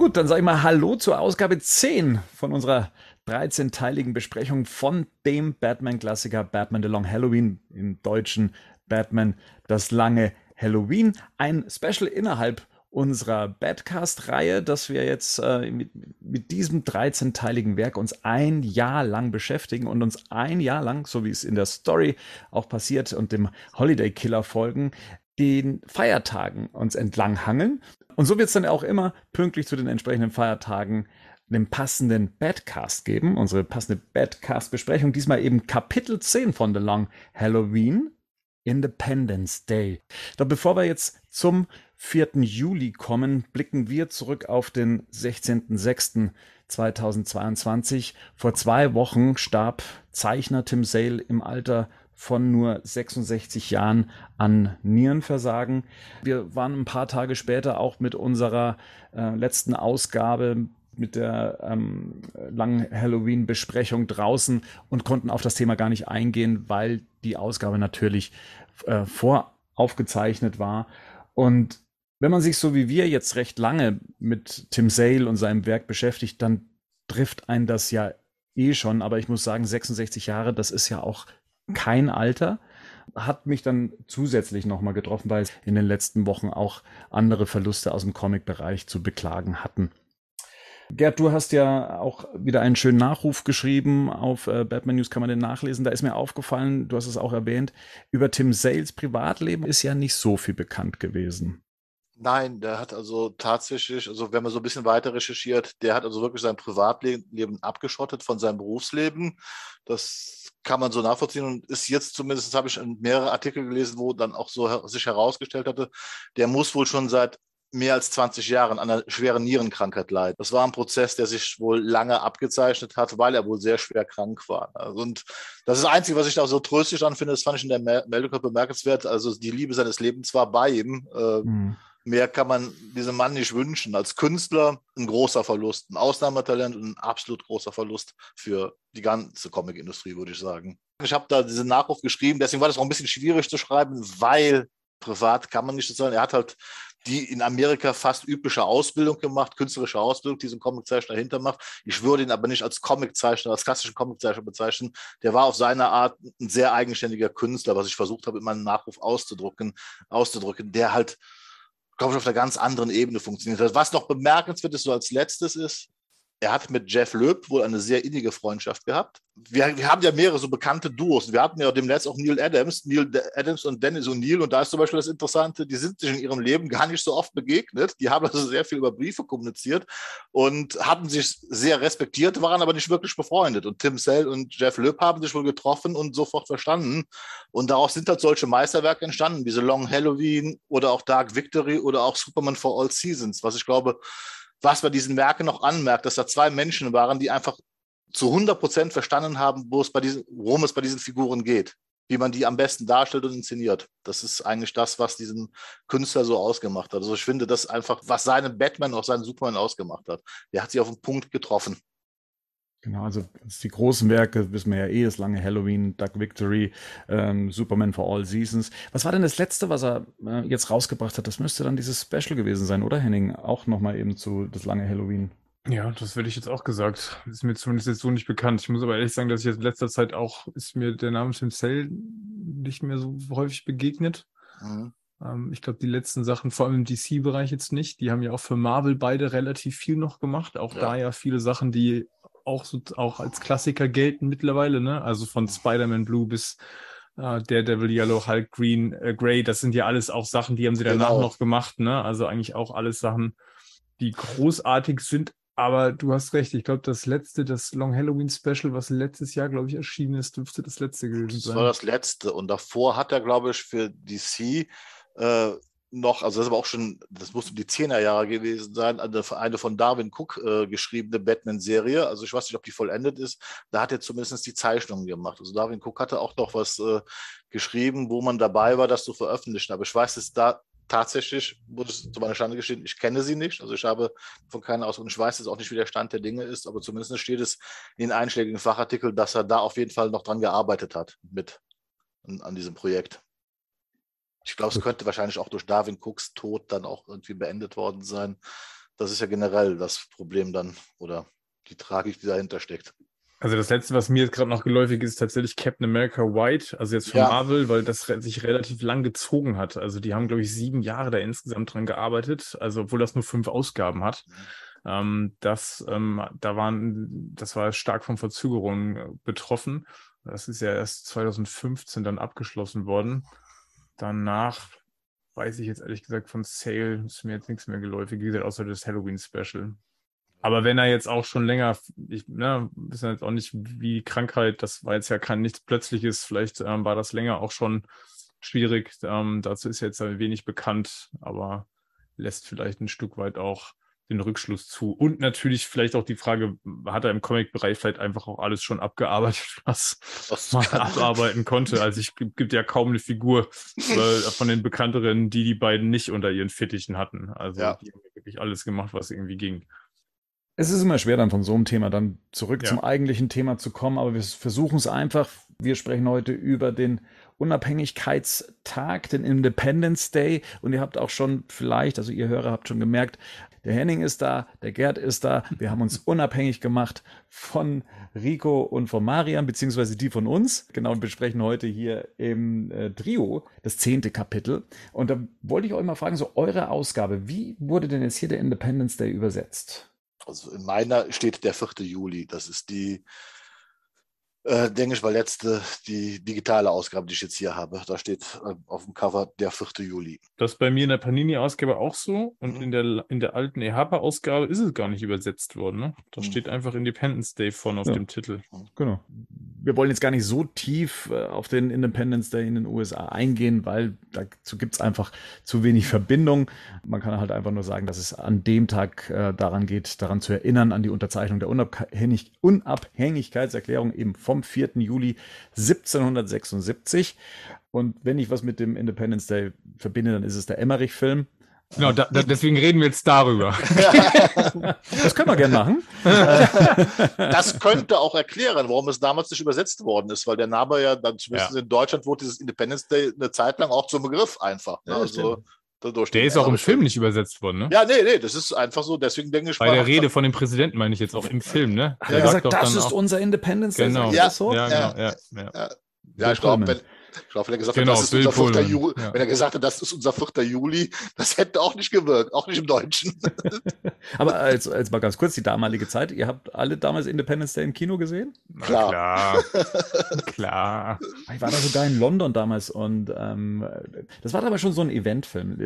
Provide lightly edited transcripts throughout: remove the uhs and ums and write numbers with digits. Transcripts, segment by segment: gut, dann sage ich mal Hallo zur Ausgabe 10 von unserer 13-teiligen Besprechung von dem Batman-Klassiker Batman The Long Halloween, im Deutschen Batman Das lange Halloween. Ein Special innerhalb unserer Batcast-Reihe, dass wir jetzt mit diesem 13-teiligen Werk uns ein Jahr lang beschäftigen und uns ein Jahr lang, so wie es in der Story auch passiert und dem Holiday Killer folgen, den Feiertagen uns entlang hangeln. Und so wird es dann auch immer pünktlich zu den entsprechenden Feiertagen einen passenden Batcast geben, unsere passende Batcast-Besprechung, diesmal eben Kapitel 10 von The Long Halloween, Independence Day. Doch bevor wir jetzt zum 4. Juli kommen, blicken wir zurück auf den 16.06.2022. Vor 2 Wochen starb Zeichner Tim Sale im Alter von nur 66 Jahren an Nierenversagen. Wir waren ein paar Tage später auch mit unserer letzten Ausgabe mit der langen Halloween-Besprechung draußen und konnten auf das Thema gar nicht eingehen, weil die Ausgabe natürlich voraufgezeichnet war. Und wenn man sich so wie wir jetzt recht lange mit Tim Sale und seinem Werk beschäftigt, dann trifft einen das ja eh schon. Aber ich muss sagen, 66 Jahre, das ist ja auch kein Alter. Hat mich dann zusätzlich nochmal getroffen, weil in den letzten Wochen auch andere Verluste aus dem Comic-Bereich zu beklagen hatten. Gerd, du hast ja auch wieder einen schönen Nachruf geschrieben. Auf Batman News kann man den nachlesen. Da ist mir aufgefallen, du hast es auch erwähnt, über Tim Sales Privatleben ist ja nicht so viel bekannt gewesen. Nein, der hat also tatsächlich, also wenn man so ein bisschen weiter recherchiert, der hat also wirklich sein Privatleben abgeschottet von seinem Berufsleben. Das kann man so nachvollziehen und ist jetzt zumindest, habe ich mehrere Artikel gelesen, wo dann auch so sich herausgestellt hatte, der muss wohl schon seit mehr als 20 Jahren an einer schweren Nierenkrankheit leidet. Das war ein Prozess, der sich wohl lange abgezeichnet hat, weil er wohl sehr schwer krank war. Und das ist das Einzige, was ich da so tröstlich anfinde, das fand ich in der Meldung bemerkenswert, also die Liebe seines Lebens war bei ihm. Mehr kann man diesem Mann nicht wünschen. Als Künstler ein großer Verlust, ein Ausnahmetalent und ein absolut großer Verlust für die ganze Comicindustrie, würde ich sagen. Ich habe da diesen Nachruf geschrieben, deswegen war das auch ein bisschen schwierig zu schreiben, weil privat kann man nicht so sagen. Er hat halt die in Amerika fast übliche Ausbildung gemacht, künstlerische Ausbildung, die so ein Comiczeichner dahinter macht. Ich würde ihn aber nicht als Comiczeichner, als klassischen Comiczeichner bezeichnen. Der war auf seine Art ein sehr eigenständiger Künstler, was ich versucht habe, in meinem Nachruf auszudrücken, der halt, glaube ich, auf einer ganz anderen Ebene funktioniert hat. Was noch bemerkenswert ist, so als letztes ist, er hat mit Jeph Loeb wohl eine sehr innige Freundschaft gehabt. Wir haben ja mehrere so bekannte Duos. Wir hatten ja demnächst auch Neal Adams und Dennis O'Neill. Und da ist zum Beispiel das Interessante, die sind sich in ihrem Leben gar nicht so oft begegnet. Die haben also sehr viel über Briefe kommuniziert und hatten sich sehr respektiert, waren aber nicht wirklich befreundet. Und Tim Sale und Jeph Loeb haben sich wohl getroffen und sofort verstanden. Und daraus sind halt solche Meisterwerke entstanden, wie The Long Halloween oder auch Dark Victory oder auch Superman for All Seasons, was ich glaube, was bei diesen Werken noch anmerkt, dass da 2 Menschen waren, die einfach zu 100% verstanden haben, worum es bei diesen Figuren geht, wie man die am besten darstellt und inszeniert. Das ist eigentlich das, was diesen Künstler so ausgemacht hat. Also ich finde das einfach, was seinen Batman und auch seinen Superman ausgemacht hat. Der hat sich auf den Punkt getroffen. Genau, also die großen Werke, wissen wir ja eh, das lange Halloween, Dark Victory, Superman for All Seasons. Was war denn das Letzte, was er jetzt rausgebracht hat? Das müsste dann dieses Special gewesen sein, oder Henning? Auch nochmal eben zu das lange Halloween. Ja, das hätte ich jetzt auch gesagt. Ist mir zumindest jetzt so nicht bekannt. Ich muss aber ehrlich sagen, dass ich jetzt in letzter Zeit auch, ist mir der Name Tim Sale nicht mehr so häufig begegnet. Mhm. Ich glaube, die letzten Sachen, vor allem im DC-Bereich jetzt nicht, die haben ja auch für Marvel beide relativ viel noch gemacht. Auch ja. Da ja viele Sachen, die auch als Klassiker gelten mittlerweile, ne? Also von Spider-Man Blue bis Daredevil Yellow, Hulk Green, Grey, das sind ja alles auch Sachen, die haben sie danach noch gemacht, ne? Also eigentlich auch alles Sachen, die großartig sind, aber du hast recht, ich glaube, das letzte, das Long Halloween Special, was letztes Jahr, glaube ich, erschienen ist, dürfte das letzte gewesen sein. Das war das letzte und davor hat er, glaube ich, für DC noch, also das ist aber auch schon, das muss um die 10er Jahre gewesen sein, eine von Darwyn Cooke geschriebene Batman-Serie, also ich weiß nicht, ob die vollendet ist, da hat er zumindest die Zeichnungen gemacht. Also Darwyn Cooke hatte auch noch was geschrieben, wo man dabei war, das zu veröffentlichen, aber ich weiß, dass da tatsächlich, muss ich zu meiner Schande gestehen, ich kenne sie nicht, also ich habe von keiner aus und ich weiß jetzt auch nicht, wie der Stand der Dinge ist, aber zumindest steht es in einschlägigen Fachartikeln, dass er da auf jeden Fall noch dran gearbeitet hat mit an diesem Projekt. Ich glaube, es könnte wahrscheinlich auch durch Darwyn Cookes Tod dann auch irgendwie beendet worden sein. das ist ja generell das Problem dann oder die Tragik, die dahinter steckt. Also das Letzte, was mir jetzt gerade noch geläufig ist, tatsächlich Captain America White, also jetzt von Marvel, weil das sich relativ lang gezogen hat. Also die haben, glaube ich, 7 Jahre da insgesamt dran gearbeitet, also obwohl das nur 5 Ausgaben hat. Das war stark von Verzögerungen betroffen. Das ist ja erst 2015 dann abgeschlossen worden. Danach weiß ich jetzt ehrlich gesagt von Sale ist mir jetzt nichts mehr geläufig, wie gesagt, außer das Halloween-Special. Aber wenn er jetzt auch schon länger, wissen jetzt auch nicht, wie Krankheit, das war jetzt ja kein nichts Plötzliches, vielleicht war das länger auch schon schwierig. Dazu ist jetzt ein wenig bekannt, aber lässt vielleicht ein Stück weit auch den Rückschluss zu. Und natürlich vielleicht auch die Frage, hat er im Comic-Bereich vielleicht einfach auch alles schon abgearbeitet, was man abarbeiten konnte? Also es gibt ja kaum eine Figur von den Bekannteren, die beiden nicht unter ihren Fittichen hatten. Also die haben wirklich alles gemacht, was irgendwie ging. Es ist immer schwer, dann von so einem Thema dann zurück zum eigentlichen Thema zu kommen, aber wir versuchen es einfach. Wir sprechen heute über den Unabhängigkeitstag, den Independence Day, und ihr habt auch schon vielleicht, also ihr Hörer habt schon gemerkt, der Henning ist da, der Gerd ist da, wir haben uns unabhängig gemacht von Rico und von Marian, beziehungsweise die von uns, genau, und besprechen heute hier im Trio das 10. Kapitel. Und da wollte ich euch mal fragen, so eure Ausgabe, wie wurde denn jetzt hier der Independence Day übersetzt? Also in meiner steht der 4. Juli. Das ist die, denke ich mal, letzte, die digitale Ausgabe, die ich jetzt hier habe. Da steht auf dem Cover der 4. Juli. Das ist bei mir in der Panini-Ausgabe auch so. Und in der alten Ehapa-Ausgabe ist es gar nicht übersetzt worden. Ne? Da steht einfach Independence Day vorne auf dem Titel. Genau. Wir wollen jetzt gar nicht so tief auf den Independence Day in den USA eingehen, weil dazu gibt es einfach zu wenig Verbindung. Man kann halt einfach nur sagen, dass es an dem Tag daran geht, daran zu erinnern, an die Unterzeichnung der Unabhängigkeitserklärung eben vom 4. Juli 1776. Und wenn ich was mit dem Independence Day verbinde, dann ist es der Emmerich-Film. Genau, deswegen reden wir jetzt darüber. Das können wir gerne machen. Das könnte auch erklären, warum es damals nicht übersetzt worden ist, weil der Name ja dann zumindest in Deutschland wurde dieses Independence Day eine Zeit lang auch zum Begriff einfach. Ne? Ja, also, der ist auch im Film nicht übersetzt worden, ne? Ja, nee, das ist einfach so, deswegen denke ich... Bei der Rede von dem Präsidenten meine ich jetzt auch im Film, ne? Er hat gesagt, das ist unser Independence Day. Genau. Ja, so? Ja, ich glaube, wenn er gesagt hat, das ist unser 4. Juli, das hätte auch nicht gewirkt, auch nicht im Deutschen. Aber als mal ganz kurz die damalige Zeit, ihr habt alle damals Independence Day im Kino gesehen? Klar. Ich war da sogar in London damals und das war aber schon so ein Eventfilm. Da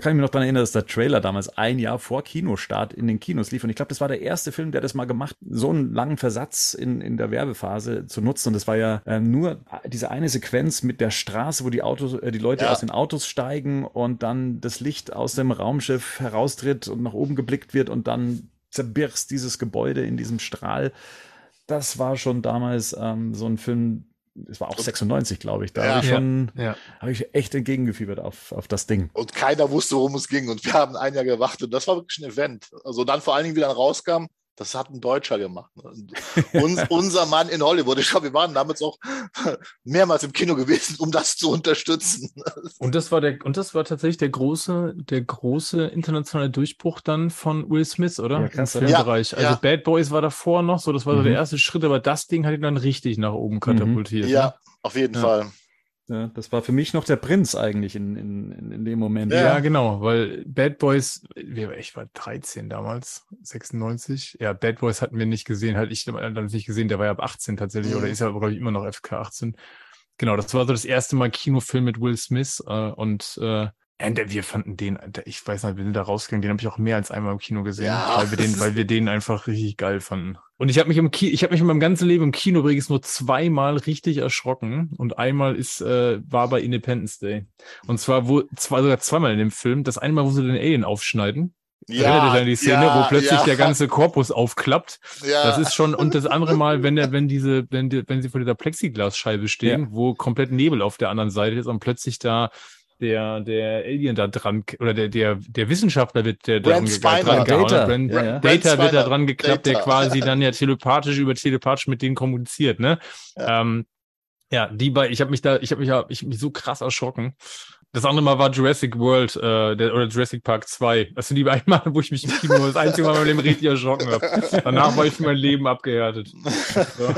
kann ich mich noch dran erinnern, dass der Trailer damals ein Jahr vor Kinostart in den Kinos lief und ich glaube, das war der erste Film, der das mal gemacht, so einen langen Versatz in der Werbephase zu nutzen, und das war ja nur diese eine Sequenz mit der Straße, wo die Leute aus den Autos steigen und dann das Licht aus dem Raumschiff heraustritt und nach oben geblickt wird und dann zerbirst dieses Gebäude in diesem Strahl. Das war schon damals so ein Film, es war auch 96, glaube ich, da habe ich echt entgegengefiebert auf das Ding. Und keiner wusste, worum es ging, und wir haben ein Jahr gewartet und das war wirklich ein Event. Also dann vor allen Dingen, wie dann rauskam, das hat ein Deutscher gemacht. Unser Mann in Hollywood. Ich glaube, wir waren damals auch mehrmals im Kino gewesen, um das zu unterstützen. Und das war tatsächlich der große internationale Durchbruch dann von Will Smith, oder? Ja, krass, im Filmbereich. Also Bad Boys war davor noch so, das war so der erste Schritt, aber das Ding hat ihn dann richtig nach oben katapultiert. Ja, ne? Auf jeden Fall. Ja, das war für mich noch der Prinz eigentlich in dem Moment. Ja, genau, weil Bad Boys, ich war 13 damals, 96. Ja, Bad Boys hatten wir nicht gesehen, hatte ich damals nicht gesehen, der war ja ab 18 tatsächlich, oder ist ja, glaube ich, immer noch FK 18. Genau, das war so das erste Mal Kinofilm mit Will Smith und wir fanden den, ich weiß nicht, wir sind da rausgegangen, den habe ich auch mehr als einmal im Kino gesehen, weil wir den einfach richtig geil fanden. Und ich habe mich in meinem ganzen Leben im Kino übrigens nur zweimal richtig erschrocken. Und einmal war bei Independence Day. Und zwar sogar zweimal in dem Film. Das eine Mal, wo sie den Alien aufschneiden. Ja, dann die Szene, wo plötzlich der ganze Korpus aufklappt. Ja. Das ist schon, und das andere Mal, wenn sie vor dieser Plexiglasscheibe stehen, wo komplett Nebel auf der anderen Seite ist und plötzlich da der Alien da dran, oder der Wissenschaftler wird der dran geklappt. Data wird da dran geklappt, der quasi dann ja telepathisch mit denen kommuniziert, ne? Ja. Ja, die beiden, ich habe mich so krass erschrocken. Das andere Mal war Jurassic World oder Jurassic Park 2. Das sind die beiden Mal, wo ich mich im Kino das einzige Mal in meinem Leben richtig erschrocken habe. Danach war ich für mein Leben abgehärtet. So.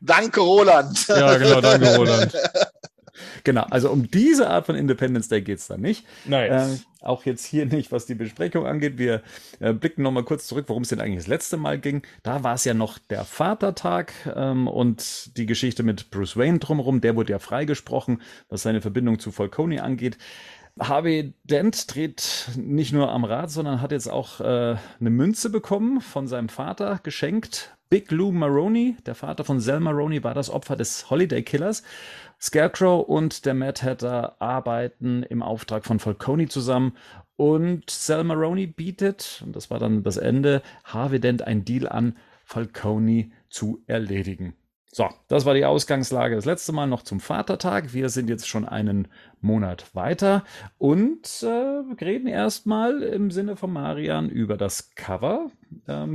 Danke, Roland. Ja, genau, danke, Roland. Genau, also um diese Art von Independence Day geht's dann nicht. Nice. Auch jetzt hier nicht, was die Besprechung angeht. Wir blicken nochmal kurz zurück, worum es denn eigentlich das letzte Mal ging. Da war es ja noch der Vatertag und die Geschichte mit Bruce Wayne drumherum. Der wurde ja freigesprochen, was seine Verbindung zu Falcone angeht. Harvey Dent dreht nicht nur am Rad, sondern hat jetzt auch eine Münze bekommen von seinem Vater, geschenkt. Big Lou Maroni, der Vater von Sal Maroni, war das Opfer des Holiday Killers. Scarecrow und der Mad Hatter arbeiten im Auftrag von Falcone zusammen und Sal Maroni bietet, und das war dann das Ende, Harvey Dent einen Deal an, Falcone zu erledigen. So, das war die Ausgangslage das letzte Mal noch zum Vatertag. Wir sind jetzt schon einen Monat weiter und reden erstmal im Sinne von Marian über das Cover.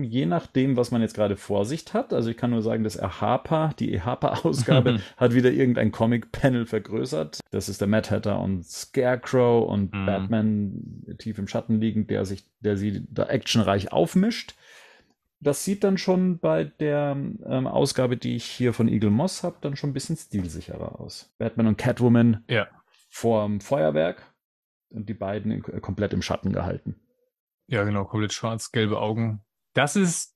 Je nachdem, was man jetzt gerade vor sich hat. Also ich kann nur sagen, dass die Ehapa-Ausgabe hat wieder irgendein Comic-Panel vergrößert. Das ist der Mad Hatter und Scarecrow und Batman tief im Schatten liegend, der sie da actionreich aufmischt. Das sieht dann schon bei der Ausgabe, die ich hier von Eaglemoss habe, dann schon ein bisschen stilsicherer aus. Batman und Catwoman vorm Feuerwerk und die beiden komplett im Schatten gehalten. Ja, genau, komplett schwarz, gelbe Augen. Das ist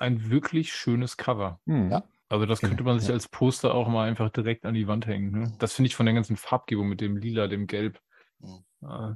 ein wirklich schönes Cover. Ja. Also das könnte man sich als Poster auch mal einfach direkt an die Wand hängen. Ne? Das finde ich von der ganzen Farbgebung mit dem Lila, dem Gelb.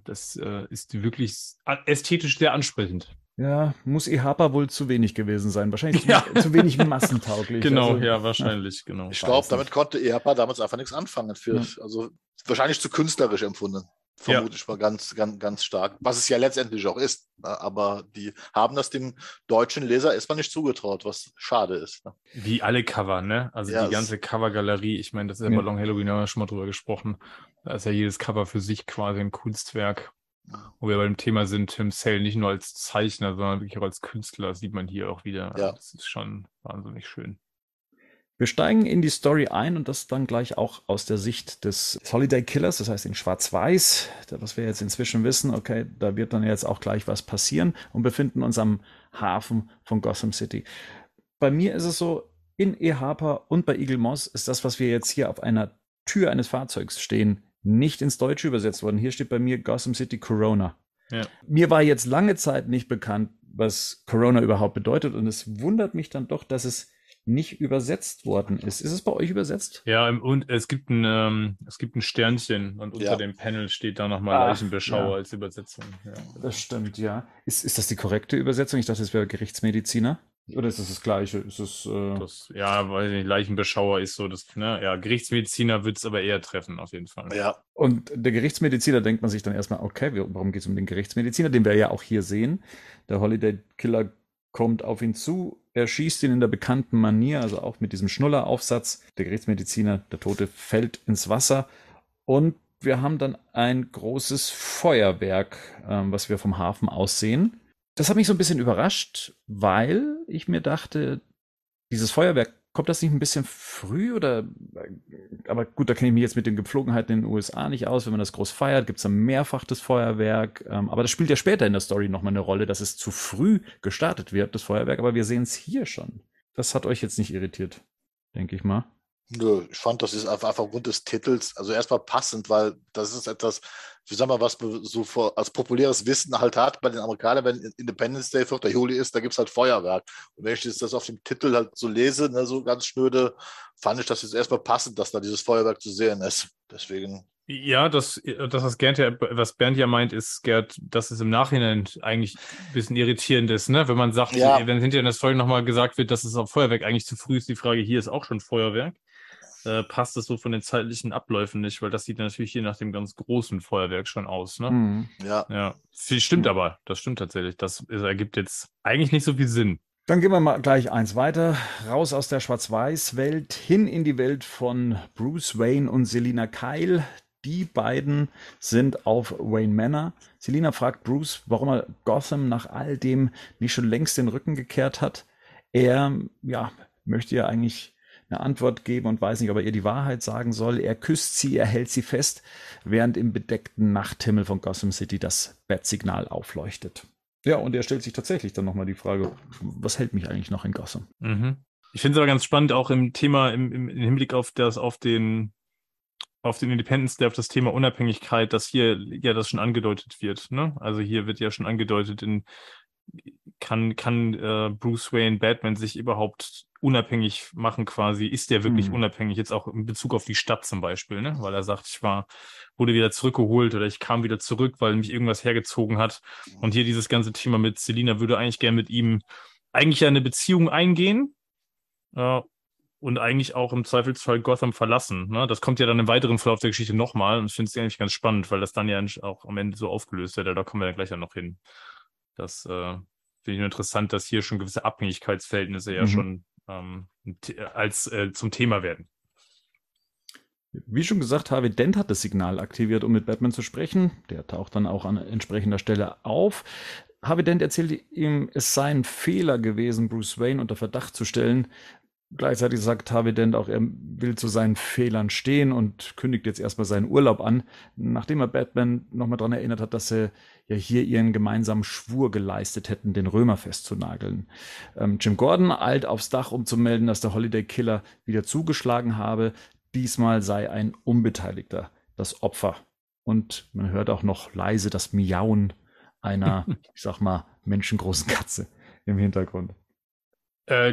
Das ist wirklich ästhetisch sehr ansprechend. Ja, muss Ehapa wohl zu wenig gewesen sein. Wahrscheinlich zu wenig massentauglich. Genau, also, wahrscheinlich, genau. Ich glaube, damit konnte Ehapa damals einfach nichts anfangen. Also wahrscheinlich zu künstlerisch empfunden. Vermutlich mal ganz stark. Was es ja letztendlich auch ist. Aber die haben das dem deutschen Leser erstmal nicht zugetraut, was schade ist. Ne? Wie alle Cover, ne? Also die ganze Covergalerie. Ich meine, das ist ja bei Long Halloween, haben wir schon mal drüber gesprochen. Da ist ja jedes Cover für sich quasi ein Kunstwerk. Wo wir bei dem Thema sind, Tim Sale nicht nur als Zeichner, sondern wirklich auch als Künstler, das sieht man hier auch wieder. Ja. Das ist schon wahnsinnig schön. Wir steigen in die Story ein und das dann gleich auch aus der Sicht des Holiday Killers, das heißt in Schwarz-Weiß, was wir jetzt inzwischen wissen, okay, da wird dann jetzt auch gleich was passieren und befinden uns am Hafen von Gotham City. Bei mir ist es so, in Ehapa und bei Eaglemoss ist das, was wir jetzt hier auf einer Tür eines Fahrzeugs stehen, nicht ins Deutsche übersetzt worden. Hier steht bei mir Gotham City Corona. Ja. Mir war jetzt lange Zeit nicht bekannt, was Corona überhaupt bedeutet. Und es wundert mich dann doch, dass es nicht übersetzt worden ist. Ist es bei euch übersetzt? Ja, und es gibt ein Sternchen und unter dem Panel steht da nochmal Leichenbeschauer als Übersetzung. Ja. Das stimmt, ja. Ist das die korrekte Übersetzung? Ich dachte, es wäre Gerichtsmediziner. Oder ist es das Gleiche? Ist es, weiß ich nicht, Leichenbeschauer ist so das, ne? Ja, Gerichtsmediziner wird es aber eher treffen, auf jeden Fall. Ja. Und der Gerichtsmediziner denkt man sich dann erstmal, okay, warum geht es um den Gerichtsmediziner, den wir ja auch hier sehen. Der Holiday Killer kommt auf ihn zu, er schießt ihn in der bekannten Manier, also auch mit diesem Schnulleraufsatz. Der Gerichtsmediziner, der Tote, fällt ins Wasser und wir haben dann ein großes Feuerwerk, was wir vom Hafen aus sehen. Das hat mich so ein bisschen überrascht, weil ich mir dachte, dieses Feuerwerk, kommt das nicht ein bisschen früh? Aber gut, da kenne ich mich jetzt mit den Gepflogenheiten in den USA nicht aus. Wenn man das groß feiert, gibt es dann mehrfach das Feuerwerk. Aber das spielt ja später in der Story nochmal eine Rolle, dass es zu früh gestartet wird, das Feuerwerk. Aber wir sehen es hier schon. Das hat euch jetzt nicht irritiert, denke ich mal. Nö, ich fand, das ist einfach aufgrund des Titels, also erstmal passend, weil das ist etwas, ich sag mal, was man so als populäres Wissen halt hat bei den Amerikanern, wenn Independence Day 4. Juli ist, da gibt es halt Feuerwerk. Und wenn ich das auf dem Titel halt so lese, ne, so ganz schnöde, fand ich das jetzt erstmal passend, dass da dieses Feuerwerk zu sehen ist. Deswegen. Ja, was Bernd ja meint, ist, Gerd, dass es im Nachhinein eigentlich ein bisschen irritierend ist, ne? Wenn man sagt, wenn hinterher in der Story nochmal gesagt wird, dass es auf Feuerwerk eigentlich zu früh ist, die Frage, hier ist auch schon Feuerwerk. Passt das so von den zeitlichen Abläufen nicht, weil das sieht natürlich hier nach dem ganz großen Feuerwerk schon aus. Ne? Ja. Stimmt aber, das stimmt tatsächlich. Das ergibt jetzt eigentlich nicht so viel Sinn. Dann gehen wir mal gleich eins weiter. Raus aus der Schwarz-Weiß-Welt, hin in die Welt von Bruce Wayne und Selina Kyle. Die beiden sind auf Wayne Manor. Selina fragt Bruce, warum er Gotham nach all dem nicht schon längst den Rücken gekehrt hat. Er möchte ja eigentlich eine Antwort geben und weiß nicht, ob er ihr die Wahrheit sagen soll. Er küsst sie, er hält sie fest, während im bedeckten Nachthimmel von Gotham City das Bat-Signal aufleuchtet. Ja, und er stellt sich tatsächlich dann nochmal die Frage, was hält mich eigentlich noch in Gotham? Mhm. Ich finde es aber ganz spannend, auch im Thema, im Hinblick auf das, auf den Independence Day, auf das Thema Unabhängigkeit, dass hier ja das schon angedeutet wird. Ne? Also hier wird ja schon angedeutet, kann Bruce Wayne, Batman sich überhaupt unabhängig machen quasi? Ist der wirklich unabhängig? Jetzt auch in Bezug auf die Stadt zum Beispiel, ne? Weil er sagt, wurde wieder zurückgeholt oder ich kam wieder zurück, weil mich irgendwas hergezogen hat. Und hier dieses ganze Thema mit Selina würde eigentlich gerne mit ihm eigentlich eine Beziehung eingehen und eigentlich auch im Zweifelsfall Gotham verlassen. Ne? Das kommt ja dann im weiteren Verlauf der Geschichte nochmal und ich finde es eigentlich ganz spannend, weil das dann ja auch am Ende so aufgelöst wird. Da kommen wir dann gleich dann noch hin. Das finde ich nur interessant, dass hier schon gewisse Abhängigkeitsverhältnisse ja schon zum Thema werden. Wie schon gesagt, Harvey Dent hat das Signal aktiviert, um mit Batman zu sprechen. Der taucht dann auch an entsprechender Stelle auf. Harvey Dent erzählt ihm, es sei ein Fehler gewesen, Bruce Wayne unter Verdacht zu stellen. Gleichzeitig sagt Harvey Dent auch, er will zu seinen Fehlern stehen und kündigt jetzt erstmal seinen Urlaub an, nachdem er Batman nochmal daran erinnert hat, dass sie ja hier ihren gemeinsamen Schwur geleistet hätten, den Römer festzunageln. Jim Gordon eilt aufs Dach, um zu melden, dass der Holiday Killer wieder zugeschlagen habe. Diesmal sei ein Unbeteiligter das Opfer. Und man hört auch noch leise das Miauen einer, ich sag mal, menschengroßen Katze im Hintergrund.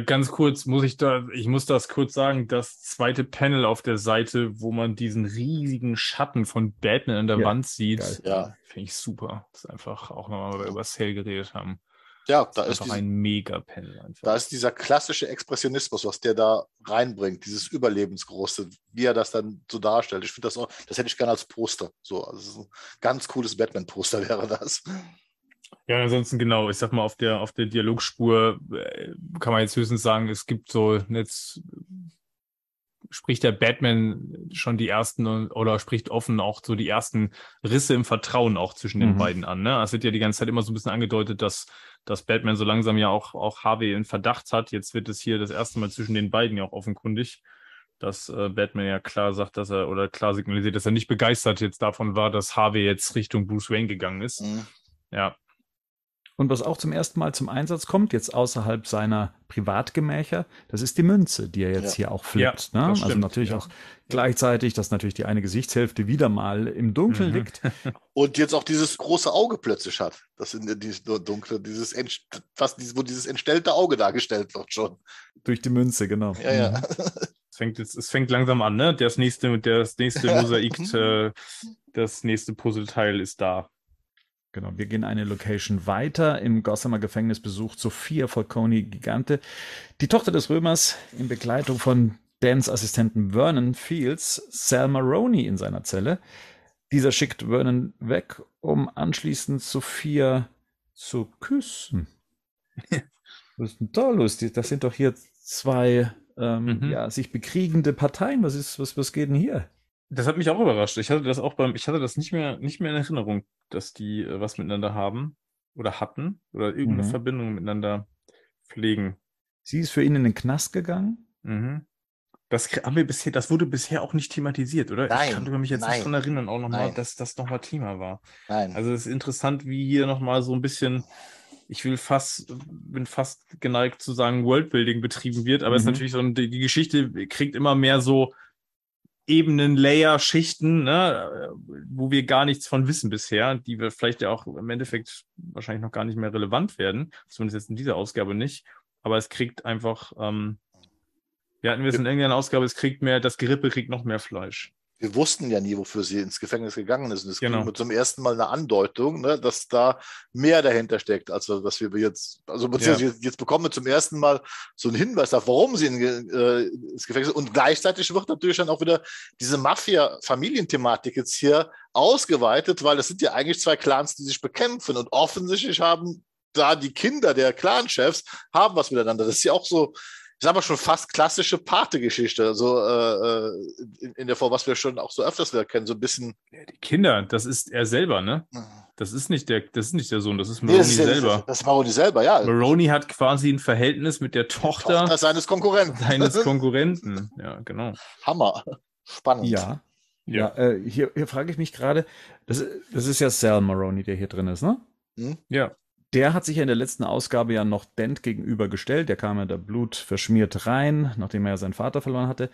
Ganz kurz muss das kurz sagen, das zweite Panel auf der Seite, wo man diesen riesigen Schatten von Batman an der Wand sieht, finde ich super. Das ist einfach auch nochmal über Sale geredet haben. Ja, da ist einfach ein Mega-Panel. Einfach. Da ist dieser klassische Expressionismus, was der da reinbringt, dieses Überlebensgroße, wie er das dann so darstellt. Ich finde das auch, das hätte ich gerne als Poster. So, also ein ganz cooles Batman-Poster wäre das. Ja, ansonsten genau, ich sag mal, auf der Dialogspur kann man jetzt höchstens sagen, es gibt so, jetzt spricht der Batman schon die ersten oder spricht offen auch so die ersten Risse im Vertrauen auch zwischen den beiden an. Ne? Es wird ja die ganze Zeit immer so ein bisschen angedeutet, dass Batman so langsam ja auch Harvey in Verdacht hat. Jetzt wird es hier das erste Mal zwischen den beiden ja auch offenkundig, dass Batman ja klar sagt, dass er oder klar signalisiert, dass er nicht begeistert jetzt davon war, dass Harvey jetzt Richtung Bruce Wayne gegangen ist. Mhm. Ja. Und was auch zum ersten Mal zum Einsatz kommt, jetzt außerhalb seiner Privatgemächer, das ist die Münze, die er jetzt hier auch flippt. Ja, ne? Also natürlich auch gleichzeitig, dass natürlich die eine Gesichtshälfte wieder mal im Dunkeln liegt. Und jetzt auch dieses große Auge plötzlich hat, das in dieses Dunkle, wo dieses entstellte Auge dargestellt wird schon. Durch die Münze, genau. Ja, ja. Es fängt langsam an, ne? Das nächste Mosaik, das nächste Puzzleteil ist da. Genau, wir gehen eine Location weiter. Im Gossamer Gefängnis besucht Sofia Falcone Gigante, die Tochter des Römers, in Begleitung von Dents Assistenten Vernon Fields, Sal Maroni in seiner Zelle. Dieser schickt Vernon weg, um anschließend Sofia zu küssen. Was ist denn da los? Das sind doch hier zwei sich bekriegende Parteien. Was geht denn hier? Das hat mich auch überrascht. Ich hatte das nicht mehr in Erinnerung, dass die was miteinander haben oder hatten oder irgendeine Verbindung miteinander pflegen. Sie ist für ihn in den Knast gegangen? Mhm. Das wurde bisher auch nicht thematisiert, oder? Nein, ich kann mich jetzt nicht dran erinnern, auch nochmal, dass das nochmal Thema war. Nein. Also es ist interessant, wie hier nochmal so ein bisschen, bin fast geneigt zu sagen, Worldbuilding betrieben wird, aber es ist natürlich so, die Geschichte kriegt immer mehr so Ebenen, Layer, Schichten, ne, wo wir gar nichts von wissen bisher, die wir vielleicht ja auch im Endeffekt wahrscheinlich noch gar nicht mehr relevant werden, zumindest jetzt in dieser Ausgabe nicht, aber es kriegt einfach, wir hatten es in irgendeiner Ausgabe, das Gerippe kriegt noch mehr Fleisch. Wir wussten ja nie, wofür sie ins Gefängnis gegangen ist. Und es genau. Gibt zum ersten Mal eine Andeutung, ne, dass da mehr dahinter steckt, als was wir jetzt, also beziehungsweise jetzt bekommen wir zum ersten Mal so einen Hinweis darauf, warum sie ins Gefängnis ist. Und gleichzeitig wird natürlich dann auch wieder diese Mafia-Familienthematik jetzt hier ausgeweitet, weil es sind ja eigentlich zwei Clans, die sich bekämpfen. Und offensichtlich haben da die Kinder der Clanchefs was miteinander. Das ist ja auch so. Ich sag mal schon fast klassische Pate-Geschichte, also in der Form, was wir schon auch so öfters wieder kennen, so ein bisschen. Die Kinder, das ist er selber, ne? Das ist nicht der Sohn, das ist Maroni selber. Das ist Maroni selber, ja. Maroni hat quasi ein Verhältnis mit der Tochter, seines Konkurrenten. Ja, genau. Hammer. Spannend. Ja. Hier frage ich mich gerade, das ist ja Sal Maroni, der hier drin ist, ne? Hm? Ja. Der hat sich ja in der letzten Ausgabe ja noch Dent gegenübergestellt. Der kam ja da blutverschmiert rein, nachdem er ja seinen Vater verloren hatte.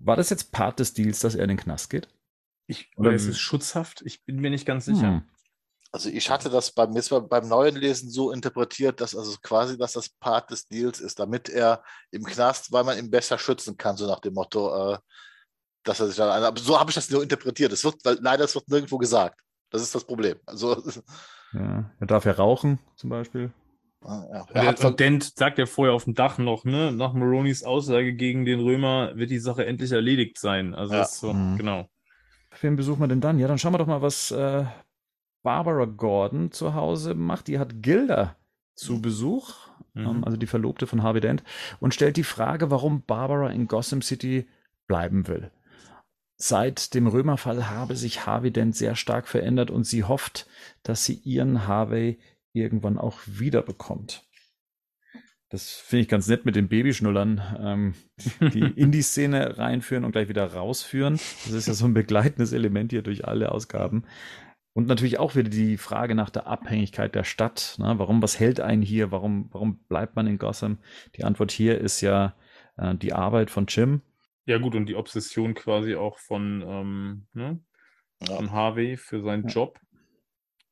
War das jetzt Part des Deals, dass er in den Knast geht? Oder ist es schutzhaft? Ich bin mir nicht ganz sicher. Also ich hatte das beim neuen Lesen so interpretiert, dass also quasi, dass das Part des Deals ist, damit er im Knast, weil man ihn besser schützen kann, so nach dem Motto, dass er sich dann... Aber so habe ich das nur interpretiert. Es wird nirgendwo gesagt. Das ist das Problem. Also... Ja, er darf ja rauchen, zum Beispiel. Ja, und Dent sagt ja vorher auf dem Dach noch, ne? Nach Maronis Aussage gegen den Römer wird die Sache endlich erledigt sein. Also ja. Genau. Wen besuchen wir denn dann? Ja, dann schauen wir doch mal, was Barbara Gordon zu Hause macht. Die hat Gilda zu Besuch, also die Verlobte von Harvey Dent, und stellt die Frage, warum Barbara in Gotham City bleiben will. Seit dem Römerfall habe sich Harvey Dent sehr stark verändert und sie hofft, dass sie ihren Harvey irgendwann auch wiederbekommt. Das finde ich ganz nett mit den Babyschnullern, die in die Szene reinführen und gleich wieder rausführen. Das ist ja so ein begleitendes Element hier durch alle Ausgaben. Und natürlich auch wieder die Frage nach der Abhängigkeit der Stadt. Ne? Warum, was hält einen hier? Warum bleibt man in Gotham? Die Antwort hier ist ja die Arbeit von Jim. Ja gut, und die Obsession quasi auch von Harvey für seinen Job.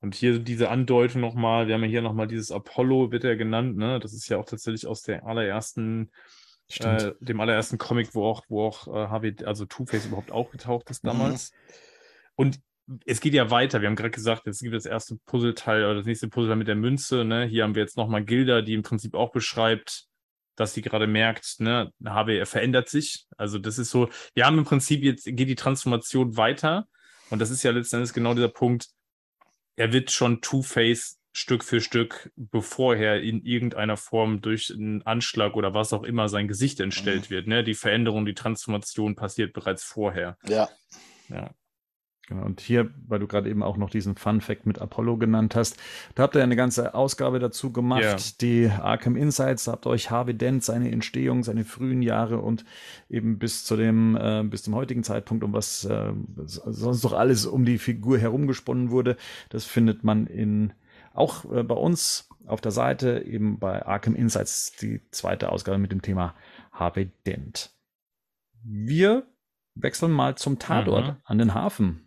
Und hier diese Andeutung nochmal, wir haben ja hier nochmal dieses Apollo, wird er genannt, ne? Das ist ja auch tatsächlich aus dem allerersten Comic, wo auch Harvey, also Two-Face überhaupt auch getaucht ist damals. Und es geht ja weiter, wir haben gerade gesagt, es gibt das erste Puzzleteil oder das nächste Puzzleteil mit der Münze, ne? Hier haben wir jetzt nochmal Gilda, die im Prinzip auch beschreibt, dass sie gerade merkt, ne, Harvey, er verändert sich. Also das ist so, wir haben im Prinzip, jetzt geht die Transformation weiter und das ist ja letzten Endes genau dieser Punkt, er wird schon Two-Face Stück für Stück, bevor er in irgendeiner Form durch einen Anschlag oder was auch immer sein Gesicht entstellt wird. Ne? Die Veränderung, die Transformation passiert bereits vorher. Ja. Genau, und hier, weil du gerade eben auch noch diesen Fun-Fact mit Apollo genannt hast, da habt ihr ja eine ganze Ausgabe dazu gemacht, die Arkham Insights, da habt ihr euch Harvey Dent, seine Entstehung, seine frühen Jahre und eben bis zum heutigen Zeitpunkt, um was sonst doch alles um die Figur herumgesponnen wurde, das findet man auch bei uns auf der Seite, eben bei Arkham Insights, die zweite Ausgabe mit dem Thema Harvey Dent. Wir wechseln mal zum Tatort an den Hafen.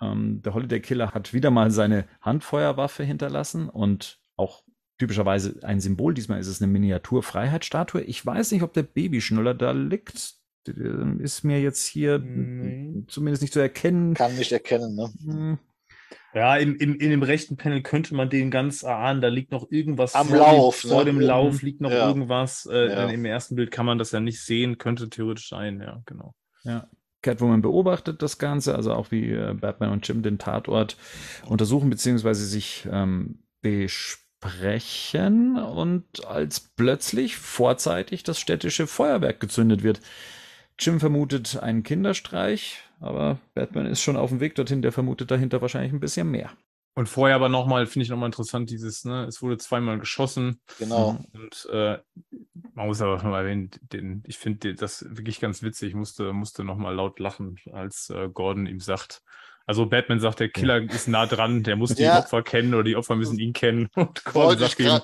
Der Holiday Killer hat wieder mal seine Handfeuerwaffe hinterlassen und auch typischerweise ein Symbol. Diesmal ist es eine Miniatur-Freiheitsstatue. Ich weiß nicht, ob der Babyschnuller da liegt. Ist mir jetzt hier zumindest nicht zu erkennen. Kann nicht erkennen, ne? Ja, in dem rechten Panel könnte man den ganz erahnen. Da liegt noch irgendwas vor dem Lauf liegt noch irgendwas. Im ersten Bild kann man das ja nicht sehen. Könnte theoretisch sein, ja, genau. Ja. Catwoman beobachtet das Ganze, also auch wie Batman und Jim den Tatort untersuchen bzw. sich besprechen, und als plötzlich vorzeitig das städtische Feuerwerk gezündet wird. Jim vermutet einen Kinderstreich, aber Batman ist schon auf dem Weg dorthin, der vermutet dahinter wahrscheinlich ein bisschen mehr. Und vorher aber finde ich nochmal interessant, dieses, ne, es wurde zweimal geschossen. Genau. Und man muss aber nochmal erwähnen, ich finde das wirklich ganz witzig, ich musste nochmal laut lachen, als Gordon ihm sagt, also Batman sagt, der Killer ist nah dran, der muss die Opfer kennen oder die Opfer müssen ihn kennen. Und Gordon sagt ihm,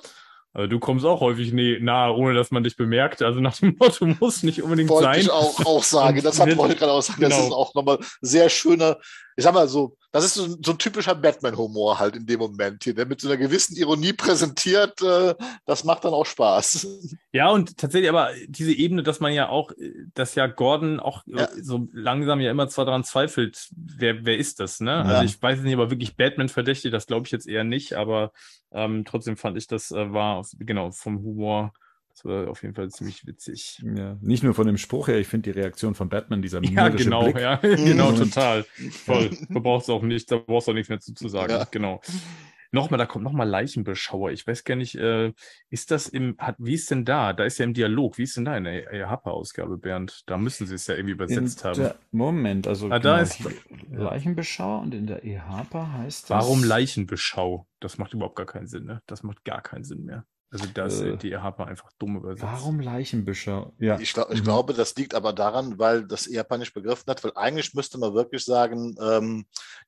also du kommst auch häufig nahe, ohne dass man dich bemerkt. Also nach dem Motto, muss nicht unbedingt sein. Wollte ich auch sagen, wollte ich gerade auch sagen, genau. Das ist auch nochmal sehr schöner, ich sag mal so, das ist so ein typischer Batman-Humor halt in dem Moment hier, der mit so einer gewissen Ironie präsentiert, das macht dann auch Spaß. Ja, und tatsächlich aber diese Ebene, dass Gordon auch so langsam ja immer zwar daran zweifelt, wer ist das, ne? Ja. Also ich weiß nicht, aber wirklich Batman verdächtig, das glaube ich jetzt eher nicht, aber trotzdem fand ich, das war genau vom Humor. Das war auf jeden Fall ziemlich witzig. Ja, nicht nur von dem Spruch her, ich finde die Reaktion von Batman, dieser mürrische Blick. Ja, genau, total. Voll. Da brauchst du auch nichts mehr zu sagen. Ja. Genau. Nochmal, da kommt nochmal Leichenbeschauer. Ich weiß gar nicht, ist das wie ist denn da? Da ist ja im Dialog, wie ist denn da in der Ehapa-Ausgabe, Bernd? Da müssen sie es ja irgendwie übersetzt haben. Moment, also da ist Leichenbeschauer und in der Ehapa heißt das... Warum Leichenbeschau? Das macht überhaupt gar keinen Sinn, ne? Das macht gar keinen Sinn mehr. Also da ist die Ehapa einfach dumm übersetzt. Warum Leichenbeschau? Ja. Ich glaube, das liegt aber daran, weil das Ehapa nicht begriffen hat, weil eigentlich müsste man wirklich sagen,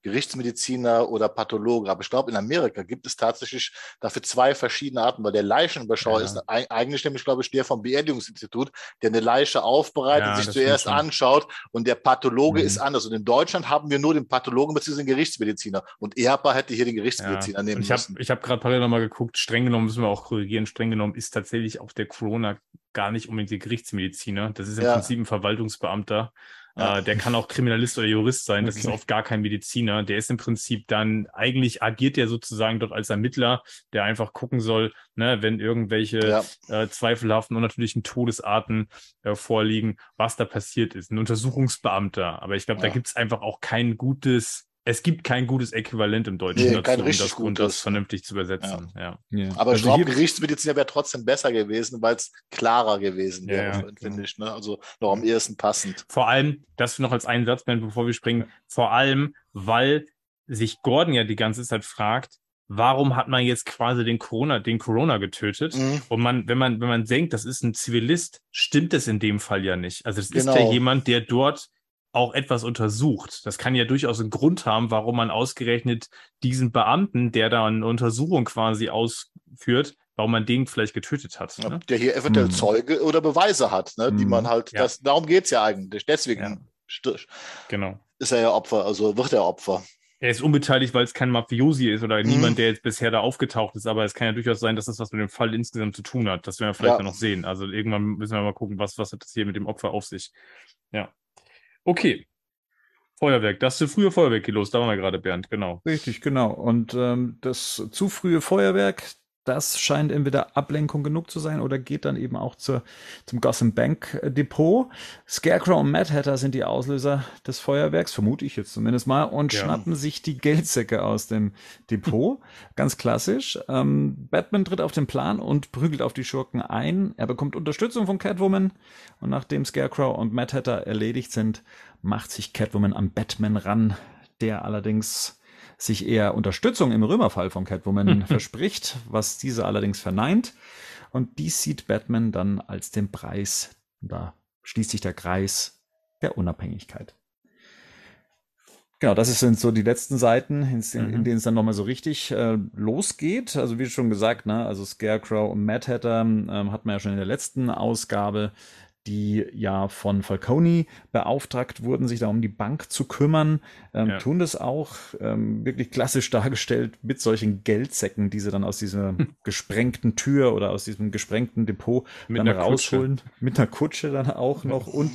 Gerichtsmediziner oder Pathologe. Aber ich glaube, in Amerika gibt es tatsächlich dafür zwei verschiedene Arten, weil der Leichenbeschauer ist eigentlich nämlich, glaube ich, der vom Beerdigungsinstitut, der eine Leiche aufbereitet, sich zuerst anschaut, und der Pathologe ist anders. Und in Deutschland haben wir nur den Pathologen bzw. den Gerichtsmediziner. Und Ehapa hätte hier den Gerichtsmediziner nehmen müssen. Ich habe gerade parallel nochmal geguckt, streng genommen müssen wir auch korrigieren. Streng genommen ist tatsächlich auch der Coroner gar nicht unbedingt der Gerichtsmediziner. Das ist im Prinzip ein Verwaltungsbeamter. Ja. Der kann auch Kriminalist oder Jurist sein. Das ist oft gar kein Mediziner. Der ist im Prinzip dann, eigentlich agiert der sozusagen dort als Ermittler, der einfach gucken soll, ne, wenn irgendwelche zweifelhaften und natürlichen Todesarten vorliegen, was da passiert ist. Ein Untersuchungsbeamter. Aber ich glaube, da gibt es einfach auch kein gutes Äquivalent im Deutschen dazu, um das vernünftig zu übersetzen. Ja. Aber also ich glaube, Gerichtsmediziner wäre trotzdem besser gewesen, weil es klarer gewesen wäre, finde ich. Ne? Also noch am ehesten passend. Vor allem, das noch als einen Satz, bevor wir springen, vor allem, weil sich Gordon ja die ganze Zeit fragt, warum hat man jetzt quasi den Corona getötet? Mhm. Und wenn man denkt, das ist ein Zivilist, stimmt es in dem Fall ja nicht. Also es ist ja jemand, der dort auch etwas untersucht. Das kann ja durchaus einen Grund haben, warum man ausgerechnet diesen Beamten, der da eine Untersuchung quasi ausführt, warum man den vielleicht getötet hat. Ne? Der hier eventuell Zeuge oder Beweise hat, ne? Die man halt, darum geht es ja eigentlich. Deswegen ist er ja Opfer, also wird er Opfer. Er ist unbeteiligt, weil es kein Mafiosi ist oder niemand, der jetzt bisher da aufgetaucht ist. Aber es kann ja durchaus sein, dass das was mit dem Fall insgesamt zu tun hat. Das werden wir vielleicht noch sehen. Also irgendwann müssen wir mal gucken, was hat das hier mit dem Opfer auf sich. Ja. Okay, Feuerwerk, das zu frühe Feuerwerk geht los, da waren wir gerade, Bernd, genau. Richtig, genau. Und das zu frühe Feuerwerk, das scheint entweder Ablenkung genug zu sein oder geht dann eben auch zum Gotham Bank Depot. Scarecrow und Mad Hatter sind die Auslöser des Feuerwerks, vermute ich jetzt zumindest mal, und schnappen sich die Geldsäcke aus dem Depot. Ganz klassisch. Batman tritt auf den Plan und prügelt auf die Schurken ein. Er bekommt Unterstützung von Catwoman, und nachdem Scarecrow und Mad Hatter erledigt sind, macht sich Catwoman an Batman ran, der allerdings sich eher Unterstützung im Römerfall von Catwoman verspricht, was diese allerdings verneint. Und dies sieht Batman dann als den Preis. Da schließt sich der Kreis der Unabhängigkeit. Genau, das sind so die letzten Seiten, in denen es dann nochmal so richtig losgeht. Also wie schon gesagt, ne, also Scarecrow und Mad Hatter hat man ja schon in der letzten Ausgabe, die ja von Falcone beauftragt wurden, sich da um die Bank zu kümmern, tun das auch, wirklich klassisch dargestellt mit solchen Geldsäcken, die sie dann aus dieser gesprengten Tür oder aus diesem gesprengten Depot dann rausholen. Mit einer Kutsche dann auch noch. Und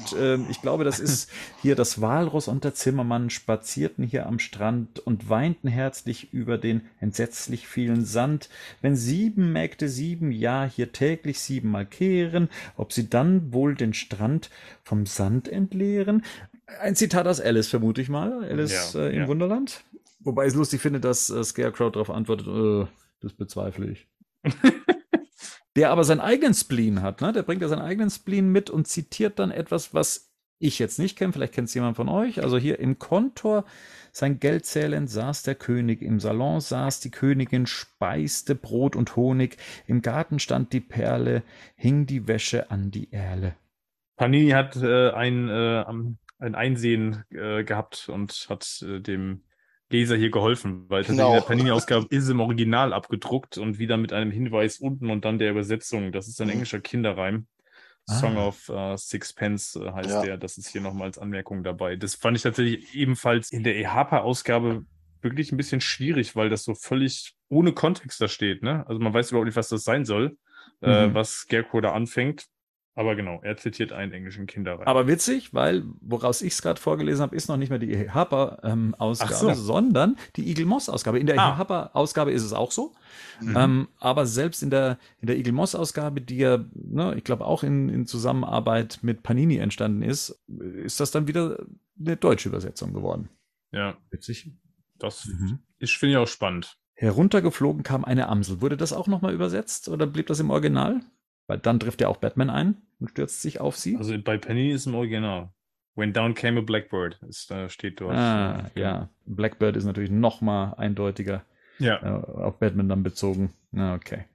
ich glaube, das ist hier das Walross und der Zimmermann spazierten hier am Strand und weinten herzlich über den entsetzlich vielen Sand. Wenn 7 Mägde 7 Jahr hier täglich 7-mal kehren, ob sie dann wohl den Strand vom Sand entleeren. Ein Zitat aus Alice, vermute ich mal. Alice im Wunderland. Wobei ich es lustig finde, dass Scarecrow darauf antwortet, das bezweifle ich. Der aber seinen eigenen Spleen hat, ne? Der bringt ja seinen eigenen Spleen mit und zitiert dann etwas, was ich jetzt nicht kenne, vielleicht kennt es jemand von euch. Also hier im Kontor, sein Geld zählend, saß der König, im Salon saß die Königin, speiste Brot und Honig, im Garten stand die Perle, hing die Wäsche an die Erle. Panini hat ein Einsehen gehabt und hat dem Leser hier geholfen, weil in der Panini-Ausgabe ist im Original abgedruckt und wieder mit einem Hinweis unten und dann der Übersetzung. Das ist ein englischer Kinderreim. Song of Sixpence heißt der. Das ist hier nochmal als Anmerkung dabei. Das fand ich tatsächlich ebenfalls in der Ehapa-Ausgabe wirklich ein bisschen schwierig, weil das so völlig ohne Kontext da steht. Ne? Also man weiß überhaupt nicht, was das sein soll, was Scarecrow da anfängt. Aber genau, er zitiert einen englischen Kinderreim. Aber witzig, weil woraus ich es gerade vorgelesen habe, ist noch nicht mehr die Ehapa-Ausgabe, sondern die Eaglemoss-Ausgabe. In der Ehapa-Ausgabe ist es auch so. Aber selbst in der Eaglemoss-Ausgabe, die ja, ne, ich glaube, auch in Zusammenarbeit mit Panini entstanden ist, ist das dann wieder eine deutsche Übersetzung geworden. Ja. Witzig. Das finde ich auch spannend. Heruntergeflogen kam eine Amsel. Wurde das auch nochmal übersetzt oder blieb das im Original? Weil dann trifft ja auch Batman ein und stürzt sich auf sie. Also bei Panini ist im Original. When down came a blackbird, steht dort. Ah, ja. Blackbird ist natürlich nochmal eindeutiger auf Batman dann bezogen. Na, okay.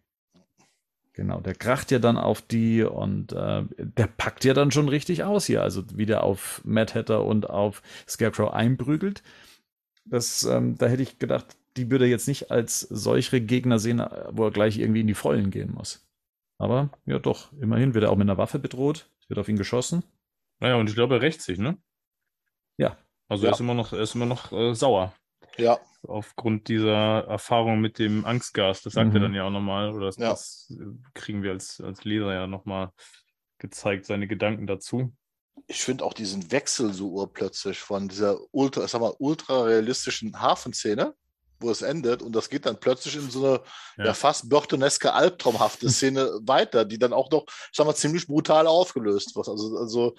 Genau, der kracht ja dann auf die und der packt ja dann schon richtig aus hier. Also wieder auf Mad Hatter und auf Scarecrow einprügelt. Das, da hätte ich gedacht, die würde er jetzt nicht als solche Gegner sehen, wo er gleich irgendwie in die Vollen gehen muss. Aber ja doch, immerhin wird er auch mit einer Waffe bedroht. Es wird auf ihn geschossen. Naja, und ich glaube, er rächt sich, ne? Ja. Also ja. Er ist immer noch sauer. Ja. Aufgrund dieser Erfahrung mit dem Angstgas, das sagt er dann ja auch nochmal, oder das kriegen wir als Leser ja nochmal gezeigt, seine Gedanken dazu. Ich finde auch diesen Wechsel so urplötzlich von dieser ultra realistischen Hafenszene, wo es endet, und das geht dann plötzlich in so eine fast burtoneske, albtraumhafte Szene weiter, die dann auch noch, ich sag mal, ziemlich brutal aufgelöst wird. Also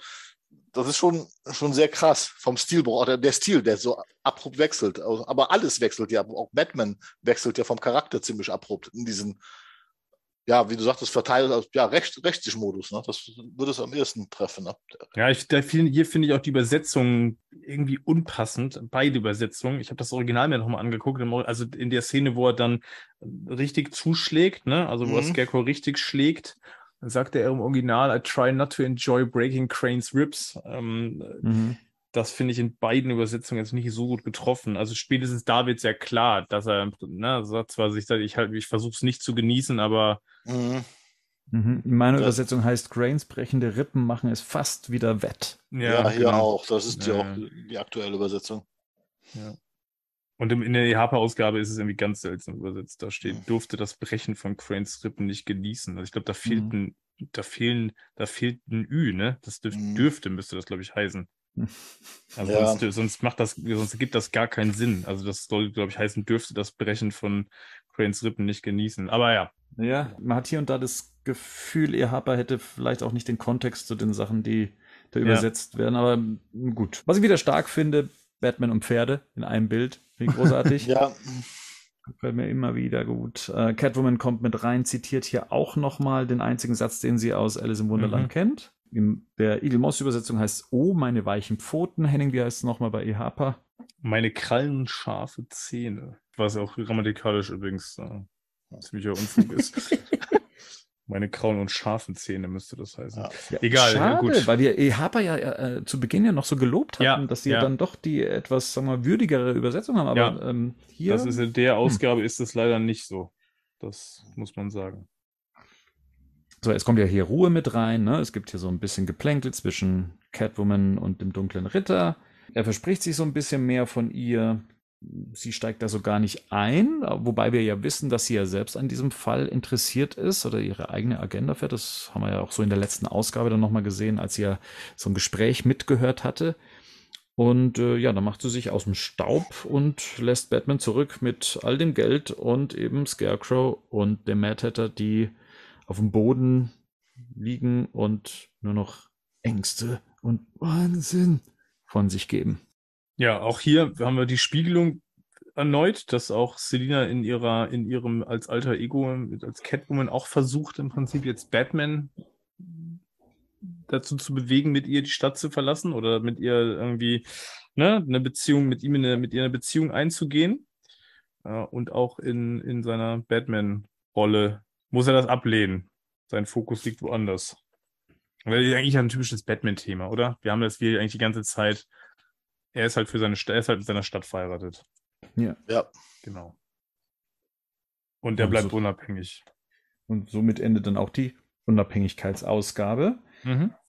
das ist schon sehr krass vom Stilbruch. Der Stil, der so abrupt wechselt. Aber alles wechselt ja. Auch Batman wechselt ja vom Charakter ziemlich abrupt in diesen, wie du sagtest, Rechtlich-Modus. Ne? Das würde es am ehesten treffen. Ne? Ja, hier finde ich auch die Übersetzung irgendwie unpassend. Beide Übersetzungen. Ich habe das Original mir nochmal angeguckt. Also in der Szene, wo er dann richtig zuschlägt, ne? Also wo er Scarecrow richtig schlägt, dann sagt er im Original, I try not to enjoy breaking Crane's ribs. Das finde ich in beiden Übersetzungen jetzt nicht so gut getroffen. Also spätestens da wird es ja klar, dass er sagt zwar, ich versuche es nicht zu genießen, aber... Meine Übersetzung heißt, Cranes brechende Rippen machen es fast wieder wett. Ja, hier genau. Auch. Das ist ja auch die aktuelle Übersetzung. Ja. Und in der Ehapa-Ausgabe ist es irgendwie ganz seltsam übersetzt. Da steht, durfte das Brechen von Cranes Rippen nicht genießen. Also ich glaube, da fehlt ein Ü, ne? Das müsste das, glaube ich, heißen. Also sonst gibt das gar keinen Sinn. Also das soll, glaube ich, heißen, dürfte das Brechen von Cranes Rippen nicht genießen. Aber ja. Ja, man hat hier und da das Gefühl, Ehapa hätte vielleicht auch nicht den Kontext zu den Sachen, die da übersetzt werden. Aber gut. Was ich wieder stark finde, Batman und Pferde in einem Bild. Finde ich großartig. Gefällt mir immer wieder gut. Catwoman kommt mit rein, zitiert hier auch nochmal den einzigen Satz, den sie aus Alice im Wunderland kennt. In der Eaglemoss-Übersetzung heißt es, oh, meine weichen Pfoten. Henning, wie heißt es nochmal bei Ehapa? Meine krallenscharfe Zähne. Was auch grammatikalisch übrigens ziemlicher Unfug ist. Meine krallen und scharfen Zähne müsste das heißen. Ja, egal, schade, ja, gut. Weil wir Ehapa ja zu Beginn ja noch so gelobt hatten, dass sie dann doch die etwas, sagen wir, würdigere Übersetzung haben. Aber hier... Das ist in der Ausgabe ist es leider nicht so. Das muss man sagen. So, es kommt ja hier Ruhe mit rein. Ne? Es gibt hier so ein bisschen Geplänkel zwischen Catwoman und dem dunklen Ritter. Er verspricht sich so ein bisschen mehr von ihr. Sie steigt da so gar nicht ein, wobei wir ja wissen, dass sie ja selbst an diesem Fall interessiert ist oder ihre eigene Agenda fährt. Das haben wir ja auch so in der letzten Ausgabe dann nochmal gesehen, als sie ja so ein Gespräch mitgehört hatte. Und dann macht sie sich aus dem Staub und lässt Batman zurück mit all dem Geld und eben Scarecrow und dem Mad Hatter, die auf dem Boden liegen und nur noch Ängste und Wahnsinn von sich geben. Ja, auch hier haben wir die Spiegelung erneut, dass auch Selina in ihrem als alter Ego, als Catwoman auch versucht, im Prinzip jetzt Batman dazu zu bewegen, mit ihr die Stadt zu verlassen oder mit ihr irgendwie eine Beziehung, mit ihr eine Beziehung einzugehen. Und auch in seiner Batman-Rolle muss er das ablehnen. Sein Fokus liegt woanders. Das ist eigentlich ein typisches Batman-Thema, oder? Wir haben das hier eigentlich die ganze Zeit. Er ist halt mit seiner Stadt verheiratet. Ja. Genau. Und er bleibt unabhängig. Und somit endet dann auch die Unabhängigkeitsausgabe.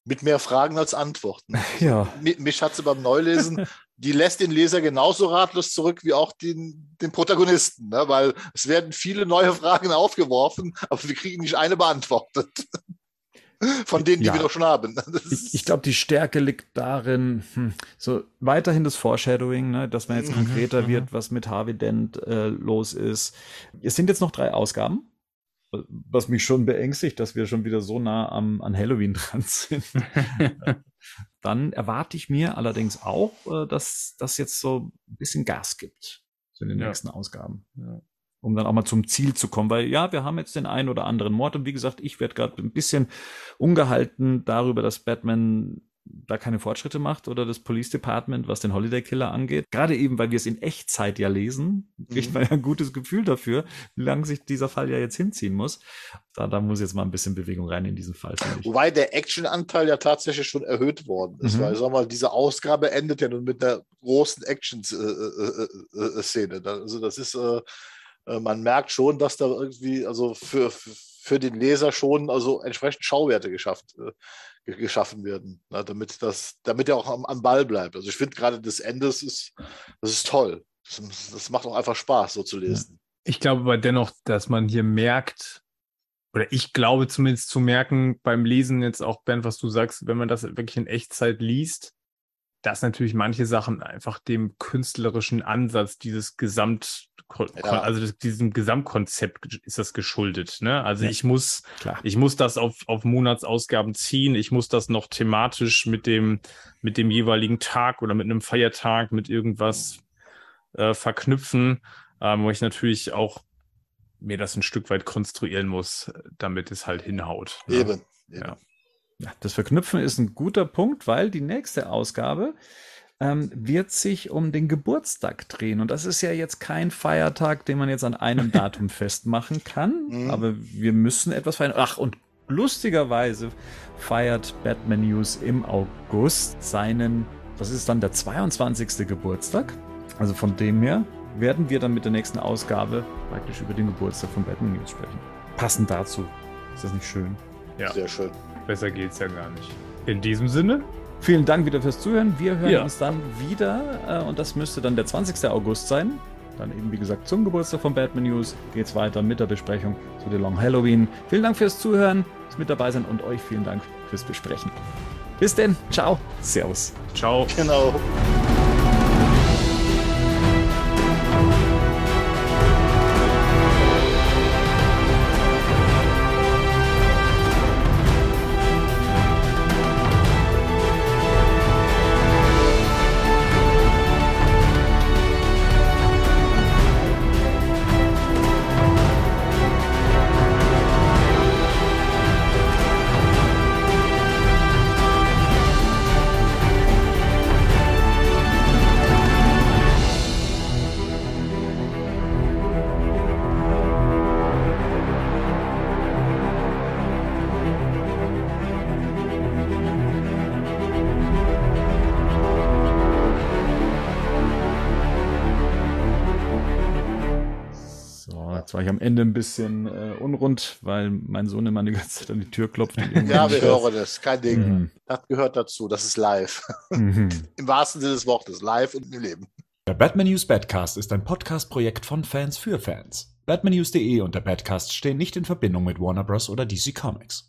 Mit mehr Fragen als Antworten. Ja. Mich hat sie beim Neulesen, die lässt den Leser genauso ratlos zurück wie auch den Protagonisten, ne? Weil es werden viele neue Fragen aufgeworfen, aber wir kriegen nicht eine beantwortet. Von denen, die wir doch schon haben. Ich glaube, die Stärke liegt darin, so weiterhin das Foreshadowing, ne, dass man jetzt konkreter wird, was mit Harvey Dent los ist. Es sind jetzt noch 3 Ausgaben, was mich schon beängstigt, dass wir schon wieder so nah an Halloween dran sind. Dann erwarte ich mir allerdings auch, dass das jetzt so ein bisschen Gas gibt in den nächsten Ausgaben. Ja. um dann auch mal zum Ziel zu kommen, weil ja, wir haben jetzt den einen oder anderen Mord und wie gesagt, ich werde gerade ein bisschen ungehalten darüber, dass Batman da keine Fortschritte macht oder das Police Department, was den Holiday Killer angeht. Gerade eben, weil wir es in Echtzeit ja lesen, kriegt man ja ein gutes Gefühl dafür, wie lange sich dieser Fall ja jetzt hinziehen muss. Da muss jetzt mal ein bisschen Bewegung rein in diesen Fall. Wobei der Action-Anteil ja tatsächlich schon erhöht worden ist, weil, sag mal, diese Ausgabe endet ja nun mit einer großen Action-Szene. Also das ist, man merkt schon, dass da irgendwie, also für den Leser schon, also entsprechend Schauwerte geschaffen werden, na, damit er auch am Ball bleibt. Also ich finde gerade das Ende, das ist toll. Das macht auch einfach Spaß, so zu lesen. Ich glaube aber dennoch, dass man hier merkt, oder ich glaube zumindest zu merken, beim Lesen jetzt auch, Ben, was du sagst, wenn man das wirklich in Echtzeit liest, dass natürlich manche Sachen einfach dem künstlerischen Ansatz dieses diesem Gesamtkonzept ist das geschuldet. Ne? Also ja, ich muss das auf Monatsausgaben ziehen, ich muss das noch thematisch mit dem jeweiligen Tag oder mit einem Feiertag, mit irgendwas verknüpfen, wo ich natürlich auch mir das ein Stück weit konstruieren muss, damit es halt hinhaut. Ne? Eben. Ja. Das Verknüpfen ist ein guter Punkt, weil die nächste Ausgabe wird sich um den Geburtstag drehen. Und das ist ja jetzt kein Feiertag, den man jetzt an einem Datum festmachen kann. Aber wir müssen etwas feiern. Ach, und lustigerweise feiert Batman News im August seinen, das ist dann der 22. Geburtstag. Also von dem her werden wir dann mit der nächsten Ausgabe praktisch über den Geburtstag von Batman News sprechen. Passend dazu. Ist das nicht schön? Ja. Sehr schön. Besser geht's ja gar nicht. In diesem Sinne, vielen Dank wieder fürs Zuhören. Wir hören uns dann wieder und das müsste dann der 20. August sein. Dann eben, wie gesagt, zum Geburtstag von Batman News geht's weiter mit der Besprechung zu The Long Halloween. Vielen Dank fürs Zuhören, fürs mit dabei sein und euch vielen Dank fürs Besprechen. Bis denn. Ciao. Servus. Ciao. Genau. Am Ende ein bisschen unrund, weil mein Sohn immer die ganze Zeit an die Tür klopft. Ja, wir hören das, kein Ding. Das gehört dazu, das ist live. Im wahrsten Sinne des Wortes, live und im Leben. Der Batman News Badcast ist ein Podcast-Projekt von Fans für Fans. Batmannews.de und der Badcast stehen nicht in Verbindung mit Warner Bros. Oder DC Comics.